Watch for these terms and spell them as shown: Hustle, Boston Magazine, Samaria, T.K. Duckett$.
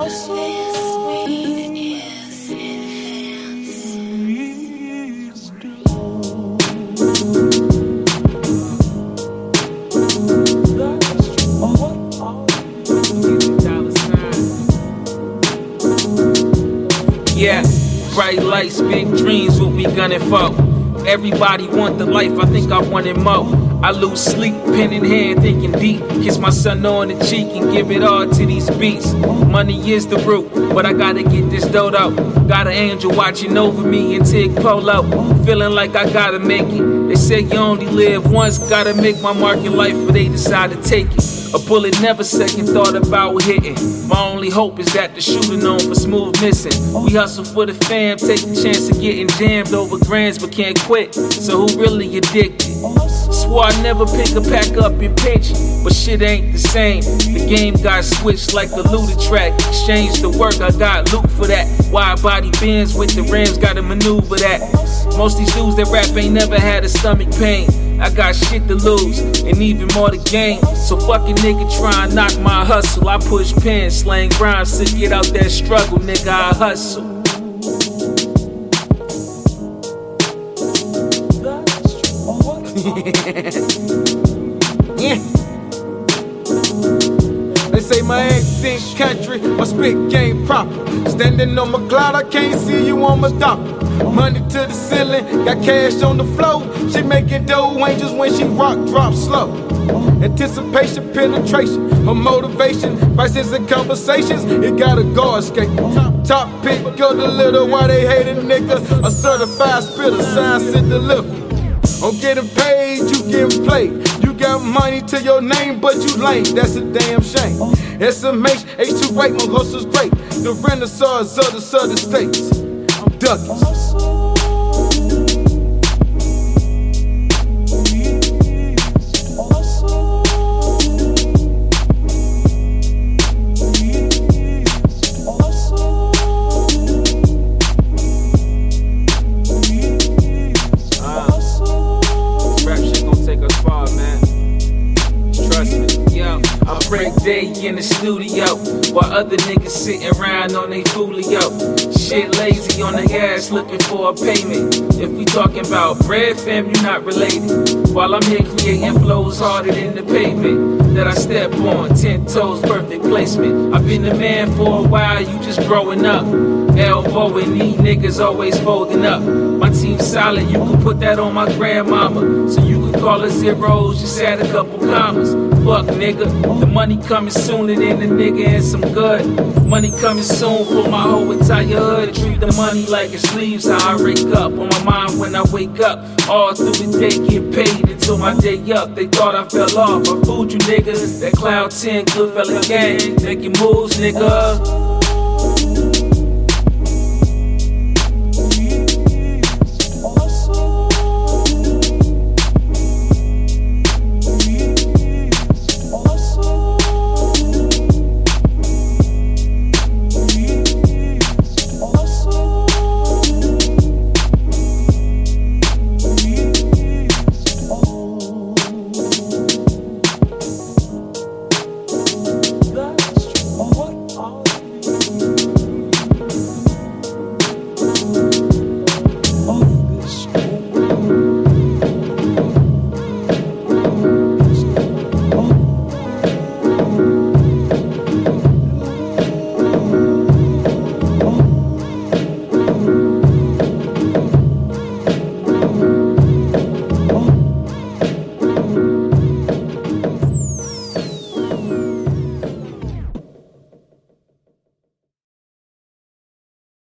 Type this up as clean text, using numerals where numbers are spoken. Yeah, bright lights, big dreams, what we gunning for. Everybody want the life, I think I want it more. I lose sleep, pen in hand, thinking deep. Kiss my son on the cheek and give it all to these beats. Money is the root, but I gotta get this dough out. Got an angel watching over me and Tig Polo. Feeling like I gotta make it. They say you only live once, gotta make my mark in life, but they decide to take it. A bullet never second thought about hitting. My only hope is that the shooter known for smooth missing. We hustle for the fam, take the chance of getting jammed over grands, but can't quit. So who really addicted? Swore I never pick a pack up and pinch, but shit ain't the same. The game got switched like a looter track. Exchange the work, I got loot for that. Wide body bends with the rims, gotta maneuver that. Most these dudes that rap ain't never had a stomach pain. I got shit to lose, and even more to gain. So fucking nigga try and knock my hustle. I push pins, slang rhymes to get out that struggle, nigga, I hustle. Yeah. They say my accent country, my spit game proper. Standing on my cloud, I can't see you on my dock. Money to the ceiling, got cash on the floor. She making dough angels when she rock, drop slow. Anticipation, penetration, her motivation, prices and conversations, it got a guard skate. Top pick of the litter, why they hating niggas? A certified spitter, signs and deliver. On getting paid, you getting played. You got money to your name, but you lame. That's a damn shame. SMH, H28, my hustle's great. The renaissance of the southern states. I'm Duckett$. Break day in the studio, while other niggas sitting around on they Julio. Shit lazy on the gas, looking for a payment. If we talking about bread, fam, you not related. While I'm here creating flows harder than the pavement that I step on, 10 toes, perfect placement. I've been the man for a while, you just growing up. Elbow and knee niggas always folding up. My team solid, you can put that on my grandmama. So you can call her zeros, just add a couple commas. Fuck nigga, the money coming sooner than the nigga and some good. Money coming soon for my whole entire hood. Treat the money like it sleeves, how I rake up. On my mind when I wake up, all through the day get paid until my day up. They thought I fell off, I fooled you niggas. That Cloud 10, Goodfella gang, making moves nigga.